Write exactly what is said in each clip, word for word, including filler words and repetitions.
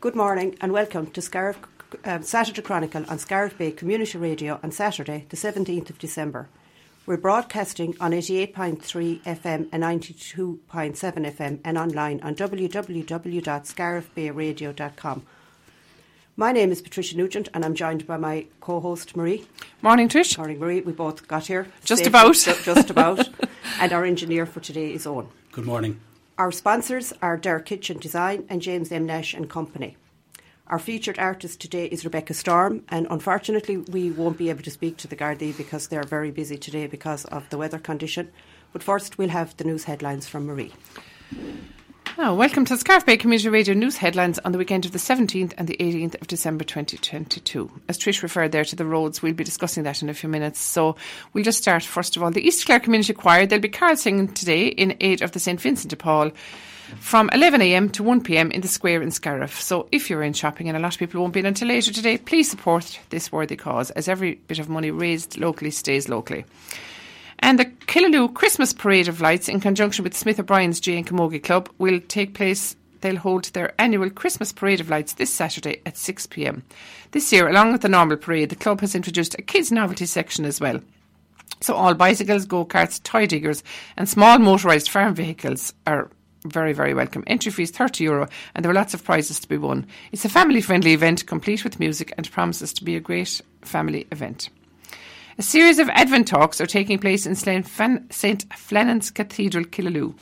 Good morning and welcome to Scariff, um, Saturday Chronicle on Scariff Bay Community Radio on Saturday the seventeenth of December. We're broadcasting on eighty-eight point three F M and ninety-two point seven F M and online on w w w dot scariff bay radio dot com. My name is Patricia Nugent and I'm joined by my co-host Marie. Morning, Trish. Morning, Marie. We both got here. Just about. Just about. And our engineer for today is Owen. Good morning. Our sponsors are Derek Kitchen Design and James M. Nash and Company. Our featured artist today is Rebecca Storm, and unfortunately we won't be able to speak to the Gardaí because they're very busy today because of the weather condition. But first we'll have the news headlines from Marie. Now, welcome to Scariff Bay Community Radio News Headlines on the weekend of the seventeenth and the eighteenth of December twenty twenty-two. As Trish referred there to the roads, we'll be discussing that in a few minutes. So we'll just start first of all. The East Clare Community Choir, they'll be carol singing today in aid of the St Vincent de Paul from eleven a m to one p m in the square in Scariff. So if you're in shopping, and a lot of people won't be in until later today, please support this worthy cause as every bit of money raised locally stays locally. And the Killaloe Christmas Parade of Lights, in conjunction with Smith O'Brien's G A Club, will take place. They'll hold their annual Christmas Parade of Lights this Saturday at six p m. This year, along with the normal parade, the club has introduced a kids' novelty section as well. So all bicycles, go-karts, toy diggers and small motorised farm vehicles are very, very welcome. Entry fees thirty euro, and there are lots of prizes to be won. It's a family-friendly event, complete with music, and promises to be a great family event. A series of Advent talks are taking place in Saint Flannan's Cathedral, Killaloe.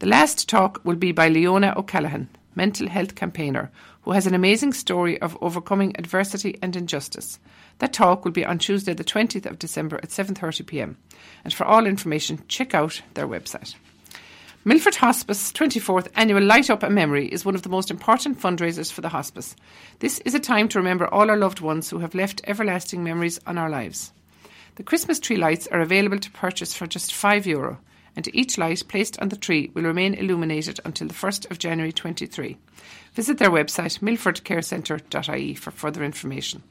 The last talk will be by Leona O'Callaghan, mental health campaigner, who has an amazing story of overcoming adversity and injustice. That talk will be on Tuesday the twentieth of December at seven thirty p m. And for all information, check out their website. Milford Hospice twenty-fourth Annual Light Up a Memory is one of the most important fundraisers for the hospice. This is a time to remember all our loved ones who have left everlasting memories on our lives. The Christmas tree lights are available to purchase for just five euro, and each light placed on the tree will remain illuminated until the first of January twenty-three. Visit their website milford care centre dot i e for further information.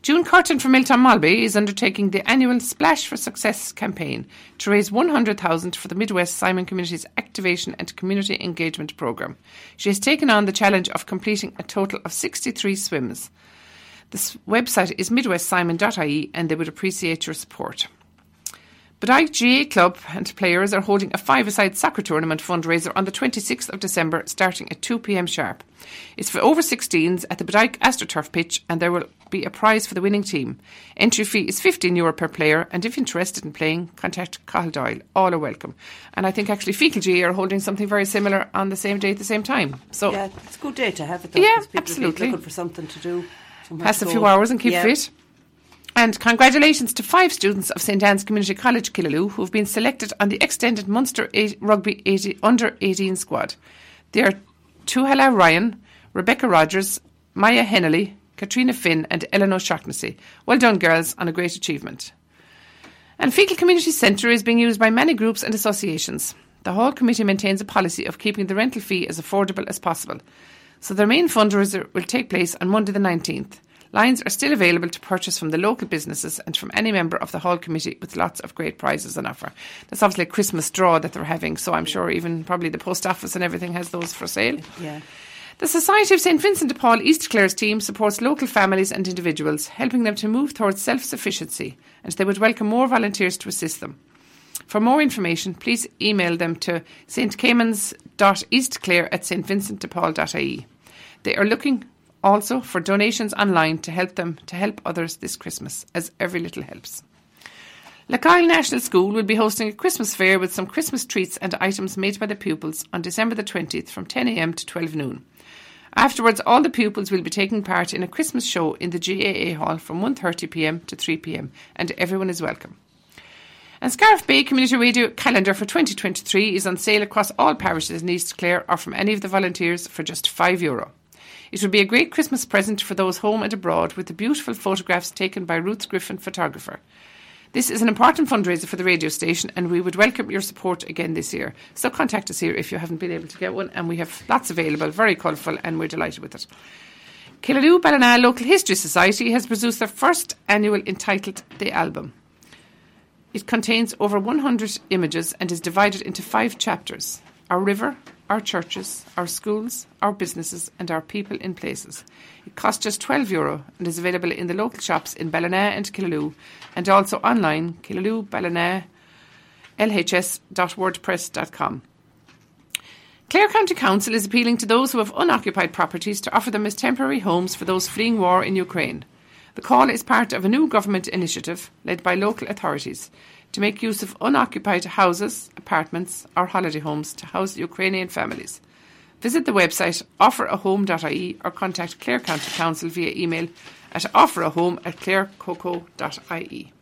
June Carton from Milton Malby is undertaking the annual Splash for Success campaign to raise one hundred thousand dollars for the Midwest Simon Community's Activation and Community Engagement Programme. She has taken on the challenge of completing a total of sixty-three swims. This website is midwest simon dot i e and they would appreciate your support. Bodyke G A Club and players are holding a five-a-side soccer tournament fundraiser on the twenty-sixth of December starting at two p m sharp. It's for over sixteens at the Bodyke AstroTurf pitch, and there will be a prize for the winning team. Entry fee is fifteen euro per player, and if interested in playing, contact Cahill Doyle. All are welcome. And I think actually Fecal G A are holding something very similar on the same day at the same time. So yeah, it's a good day to have it though. Yeah, absolutely. Looking for something to do. Pass a few hours and keep yep. fit. And congratulations to five students of Saint Anne's Community College, Killaloe, who have been selected on the extended Munster eight, Rugby eighty, Under eighteen squad. They are Tuhala Ryan, Rebecca Rogers, Maya Hennelly, Katrina Finn and Eleanor Sharknessy. Well done, girls, on a great achievement. And Fecal Community Centre is being used by many groups and associations. The Hall Committee maintains a policy of keeping the rental fee as affordable as possible. So their main fundraiser will take place on Monday the nineteenth. Lines are still available to purchase from the local businesses and from any member of the Hall Committee, with lots of great prizes on offer. There's obviously a Christmas draw that they're having, so I'm sure even probably the post office and everything has those for sale. Yeah. The Society of Saint Vincent de Paul East Clare's team supports local families and individuals, helping them to move towards self-sufficiency, and they would welcome more volunteers to assist them. For more information, please email them to st caymans dot east clare at st vincent de paul dot i e. They are looking also for donations online to help them to help others this Christmas, as every little helps. Le Coyle National School will be hosting a Christmas fair with some Christmas treats and items made by the pupils on December the twentieth from ten a m to twelve noon. Afterwards, all the pupils will be taking part in a Christmas show in the G A A Hall from one thirty p m to three p m, and everyone is welcome. And Scariff Bay Community Radio calendar for twenty twenty-three is on sale across all parishes in East Clare or from any of the volunteers for just five euro. It would be a great Christmas present for those home and abroad, with the beautiful photographs taken by Ruth Griffin, photographer. This is an important fundraiser for the radio station, and we would welcome your support again this year. So contact us here if you haven't been able to get one, and we have lots available, very colourful, and we're delighted with it. Killaloe Ballina Local History Society has produced their first annual entitled The Album. It contains over one hundred images and is divided into five chapters. Our river, our churches, our schools, our businesses and our people in places. It costs just twelve euro and is available in the local shops in Ballina and Killaloe, and also online, killaloe ballina l h s dot wordpress dot com. Clare County Council is appealing to those who have unoccupied properties to offer them as temporary homes for those fleeing war in Ukraine. The call is part of a new government initiative led by local authorities to make use of unoccupied houses, apartments or holiday homes to house Ukrainian families. Visit the website offer a home dot i e or contact Clare County Council via email at offer a home at clare coco dot i e.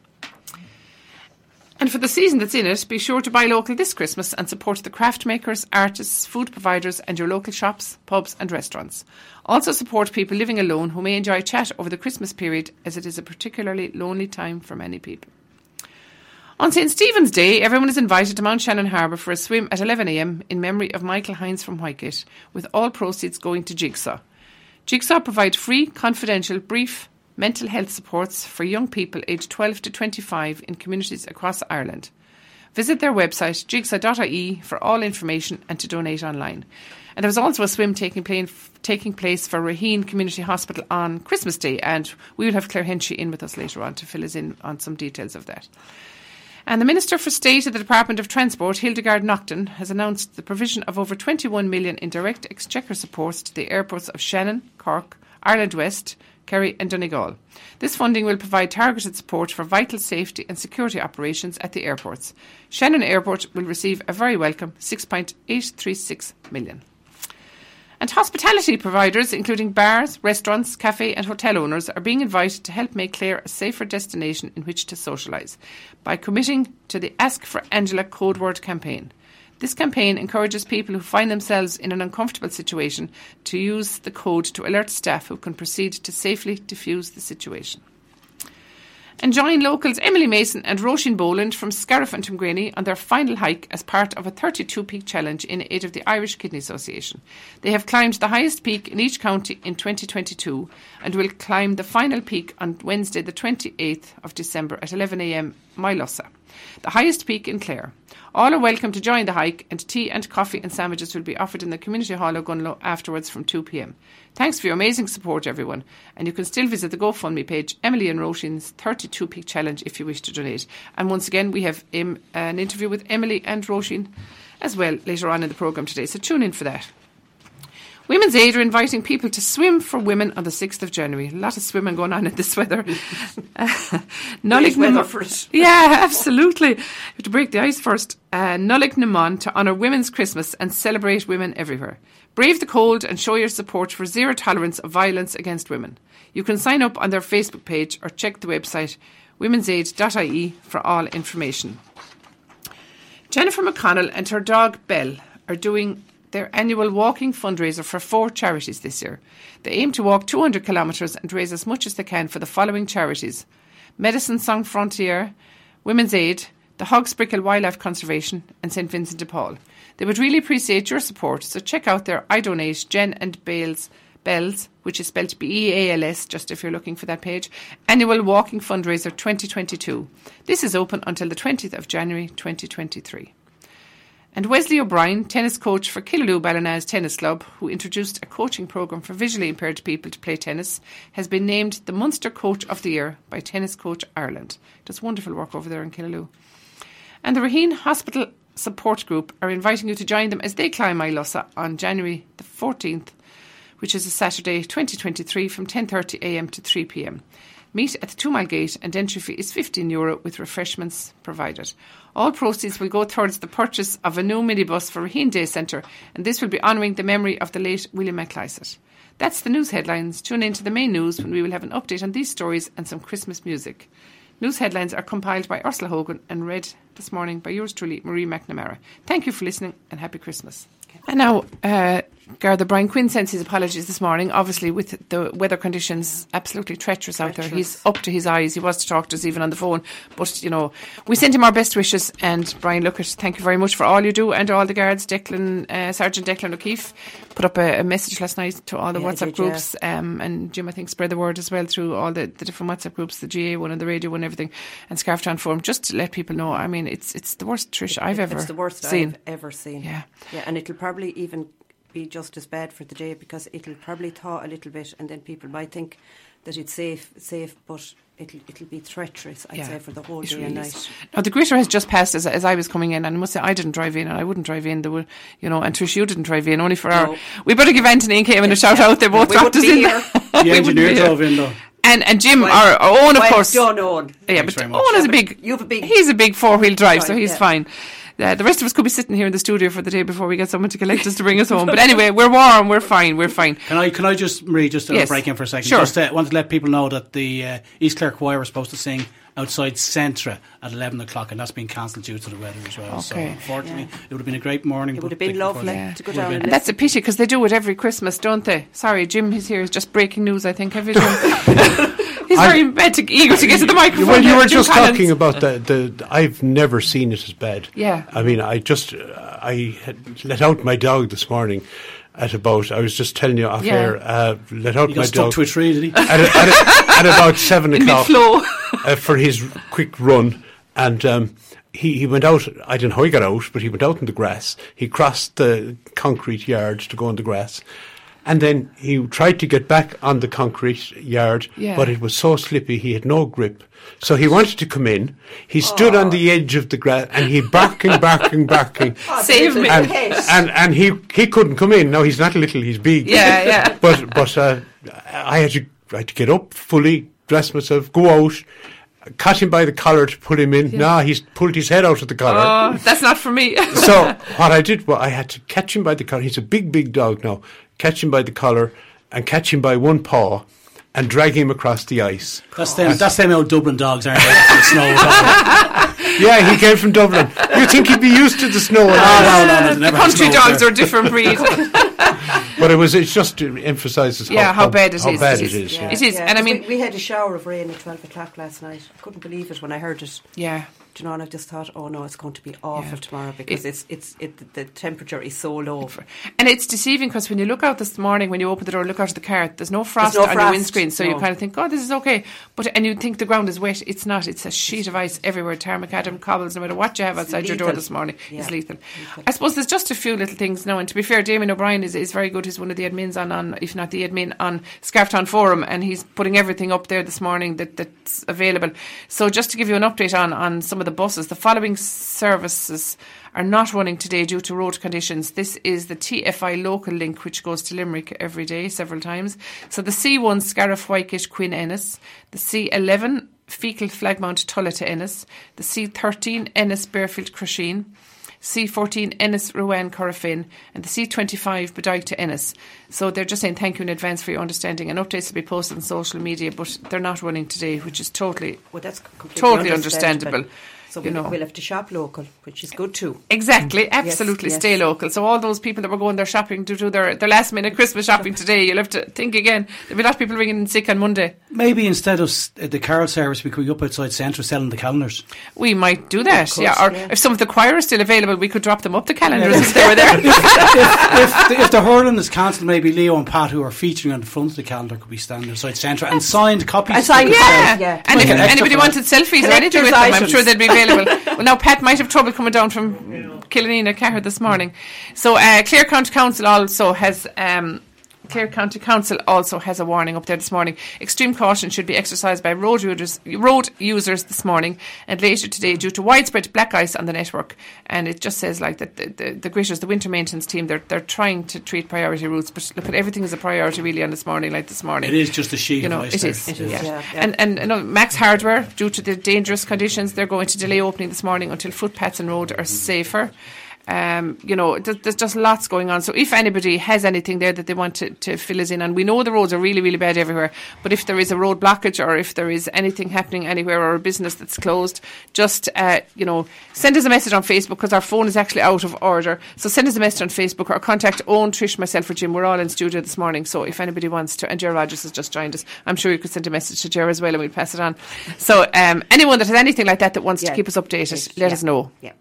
And for the season that's in it, be sure to buy local this Christmas and support the craft makers, artists, food providers and your local shops, pubs and restaurants. Also support people living alone who may enjoy chat over the Christmas period, as it is a particularly lonely time for many people. On Saint Stephen's Day, everyone is invited to Mount Shannon Harbour for a swim at eleven a m in memory of Michael Hines from Whitegate, with all proceeds going to Jigsaw. Jigsaw provide free, confidential, brief mental health supports for young people aged twelve to twenty-five in communities across Ireland. Visit their website jigsaw dot i e for all information and to donate online. And there was also a swim taking place for Raheen Community Hospital on Christmas Day, and we will have Claire Henchy in with us later on to fill us in on some details of that. And the Minister for State at the Department of Transport, Hildegard Nocton, has announced the provision of over twenty-one million in direct exchequer supports to the airports of Shannon, Cork, Ireland West, Kerry and Donegal. This funding will provide targeted support for vital safety and security operations at the airports. Shannon Airport will receive a very welcome six point eight three six million. And hospitality providers, including bars, restaurants, cafe and hotel owners, are being invited to help make Clare a safer destination in which to socialise by committing to the Ask for Angela Code Word campaign. This campaign encourages people who find themselves in an uncomfortable situation to use the code to alert staff who can proceed to safely defuse the situation. And join locals Emily Mason and Roisin Boland from Scariff and Tumgraney on their final hike as part of a thirty-two peak challenge in aid of the Irish Kidney Association. They have climbed the highest peak in each county in twenty twenty-two and will climb the final peak on Wednesday the twenty-eighth of December at eleven a m Mylossa, the highest peak in Clare. All are welcome to join the hike, and tea and coffee and sandwiches will be offered in the Community Hall of Gunlow afterwards from two p m. Thanks for your amazing support, everyone. And you can still visit the GoFundMe page, Emily and Roisin's thirty-two peak Challenge, if you wish to donate. And once again, we have um, an interview with Emily and Roisin as well later on in the programme today, so tune in for that. Women's Aid are inviting people to swim for women on the sixth of January. A lot of swimming going on in this weather. Nollig weather first. Yeah, absolutely. You have to break the ice first. Uh, Nollig Naman to honour Women's Christmas and celebrate women everywhere. Brave the cold and show your support for zero tolerance of violence against women. You can sign up on their Facebook page or check the website womensaid dot i e for all information. Jennifer McConnell and her dog Belle are doing their annual walking fundraiser for four charities this year. They aim to walk two hundred kilometres and raise as much as they can for the following charities: Medecins Sans Frontières, Women's Aid, the Hogsprickle Wildlife Conservation and St Vincent de Paul. They would really appreciate your support, so check out their I Donate Jen and Bales, Bells, which is spelled B E A L S, just if you're looking for that page, Annual Walking Fundraiser twenty twenty-two. This is open until the twentieth of January twenty twenty-three. And Wesley O'Brien, tennis coach for Killaloe Ballina's Tennis Club, who introduced a coaching programme for visually impaired people to play tennis, has been named the Munster Coach of the Year by Tennis Coach Ireland. Does wonderful work over there in Killaloe. And the Raheen Hospital Support Group are inviting you to join them as they climb Mylossa on January the fourteenth, which is a Saturday twenty twenty-three, from ten thirty a m to three p m. Meet at the Two Mile Gate and entry fee is fifteen euro with refreshments provided. All proceeds will go towards the purchase of a new minibus for Raheen Day Centre, and this will be honouring the memory of the late William McLeisett. That's the news headlines. Tune in to the main news when we will have an update on these stories and some Christmas music. News headlines are compiled by Ursula Hogan and read this morning by yours truly, Marie McNamara. Thank you for listening and happy Christmas. Okay. And now, uh, Garda Brian Quinn sends his apologies this morning. Obviously, with the weather conditions, absolutely treacherous, treacherous out there. He's up to his eyes. He was to talk to us even on the phone. But, you know, we sent him our best wishes. And Brian Luckett, thank you very much for all you do and all the guards. Declan, uh, Sergeant Declan O'Keefe put up a, a message last night to all the yeah, WhatsApp did, groups. Yeah. Um, and Jim, I think, spread the word as well through all the, the different WhatsApp groups, the G A one and the radio one, everything. And Scariff Town Forum, just to let people know. I mean, it's it's the worst, Trish, it, I've ever seen. It's the worst seen. I've ever seen. Yeah. Yeah, and it'll probably even be just as bad for the day, because it'll probably thaw a little bit and then people might think that it's safe, safe, but it'll it'll be treacherous, I'd yeah, say, for the whole day really and night. Is. Now, the gritter has just passed as as I was coming in, and I must say I didn't drive in, and I wouldn't drive in. There were, you know, and Trish, you didn't drive in, only for no. our... We better give Anthony and Cayman yes, a shout yeah. out. They both dropped us in there. The engineer drove in, though. And and Jim, well, our, our Owen, of well course. Done, Owen. Yeah, Thanks but Owen is a big... You have a big... He's a big four-wheel drive, so he's yeah. fine. Uh, the rest of us could be sitting here in the studio for the day before we get someone to collect us to bring us home. But anyway, we're warm, we're fine, we're fine. Can I can I just, Marie, just yes. break in for a second? Sure. Just uh, want to let people know that the uh, East Clare Choir was supposed to sing outside Centra at eleven o'clock, and that's been cancelled due to the weather as well. Okay. So unfortunately, yeah. it would have been a great morning. It would have been lovely yeah. to go down. And that's a pity, because they do it every Christmas, don't they? Sorry, Jim is here, just breaking news, I think, every time. He's I, very to, eager to get to the microphone. Well, you were just Collins. talking about the, the, the. I've never seen it as bad. Yeah. I mean, I just I had let out my dog this morning at about. I was just telling you off yeah. air. Uh, let out he my got dog. Stuck to a tree, did he? At, at, at, at about seven o'clock uh, for his quick run, and um, he he went out. I don't know how he got out, but he went out in the grass. He crossed the concrete yard to go in the grass. And then he tried to get back on the concrete yard, yeah. but it was so slippy, he had no grip. So he wanted to come in. He stood Aww. on the edge of the grass, and he barking, barking, barking. Oh, save me. And, and, and he, he couldn't come in. Now, he's not little, he's big. Yeah, yeah. But, but uh, I, had to, I had to get up fully, dress myself, go out, caught him by the collar to pull him in. Yeah. Nah, he's pulled his head out of the collar. Oh, that's not for me. So what I did was I had to catch him by the collar. He's a big, big dog now. Catch him by the collar and catch him by one paw and drag him across the ice. That's them, that's them old Dublin dogs, aren't they? The snow yeah, he came from Dublin. You'd think he'd be used to the snow. No, no, no, no, never country dogs there. Are a different breed. But it was it's just to emphasise how, yeah, how, how bad it how is. Bad it is, it is, yeah. It is. Yeah. And I mean, we, we had a shower of rain at twelve o'clock last night. I couldn't believe it when I heard it. Yeah. You know, and I just thought, oh no, it's going to be awful yeah. tomorrow, because it, it's it's it, the temperature is so low. And it's deceiving, because when you look out this morning, when you open the door, look out at the car, there's no frost there's no on frost. your windscreen, so no. you kind of think, oh, this is okay. But and you think the ground is wet, it's not. It's a sheet of ice everywhere. Tar, macadam, cobbles, no matter what you have outside your door this morning, yeah. it's lethal. lethal. I suppose there's just a few little things now. And to be fair, Damien O'Brien is is very good. He's one of the admins on, on if not the admin on Scariff Town Forum, and he's putting everything up there this morning that that's available. So just to give you an update on on some of the buses, the following services are not running today due to road conditions. This is the T F I local link, which goes to Limerick every day, several times. So the C one Scariff Wykish Quinn Ennis, the C eleven Fecal Flagmount Tulla to Ennis, the C thirteen Ennis Bearfield Crasheen, C fourteen Ennis Rowan Corrafin, and the C twenty-five Bodyke to Ennis. So they're just saying thank you in advance for your understanding, and updates will be posted on social media, but they're not running today, which is totally well, that's totally understandable, understandable. So you we'll, know. we'll have to shop local, which is good too. Exactly, absolutely, yes, yes. stay local. So all those people that were going their shopping to do their, their last minute Christmas shopping today, you'll have to think again. There'll be a lot of people ringing in sick on Monday. Maybe instead of the carol service, we could go up outside Centre selling the calendars. We might do that, course, yeah. Or yeah. if some of the choir are still available, we could drop them up the calendars yeah. if they were there. if, if, if, if the hurling is cancelled, maybe Leo and Pat, who are featuring on the front of the calendar, could be standing outside Centre and signed copies. I signed, yeah. yeah. And if anybody wanted selfies or anything with them, I'm sure they'd be available. Well, now Pat might have trouble coming down from Killinina Cahir this morning. So uh, Clare County Council also has um, Clare County Council also has a warning up there this morning. Extreme caution should be exercised by road users, road users this morning and later today due to widespread black ice on the network. And it just says like that the, the, the gritters, the winter maintenance team, they're they're trying to treat priority routes, but look at everything as a priority really on this morning, like this morning. It is just a sheet you know, of ice. It there. is. It is. Yeah. Yeah. And and you know, Max Hardware, due to the dangerous conditions, they're going to delay opening this morning until footpaths and road are safer. Um, you know, th- there's just lots going on. So if anybody has anything there that they want to, to fill us in on, we know the roads are really, really bad everywhere, but if there is a road blockage or if there is anything happening anywhere or a business that's closed, just, uh, you know, send us a message on Facebook, because our phone is actually out of order. So send us a message on Facebook or contact Owen, Trish, myself or Jim. We're all in studio this morning, so if anybody wants to, and Ger Rogers has just joined us, I'm sure you could send a message to Ger as well and we'll pass it on. So um, anyone that has anything like that that wants yeah. to keep us updated, yeah. let yeah. us know. Yeah.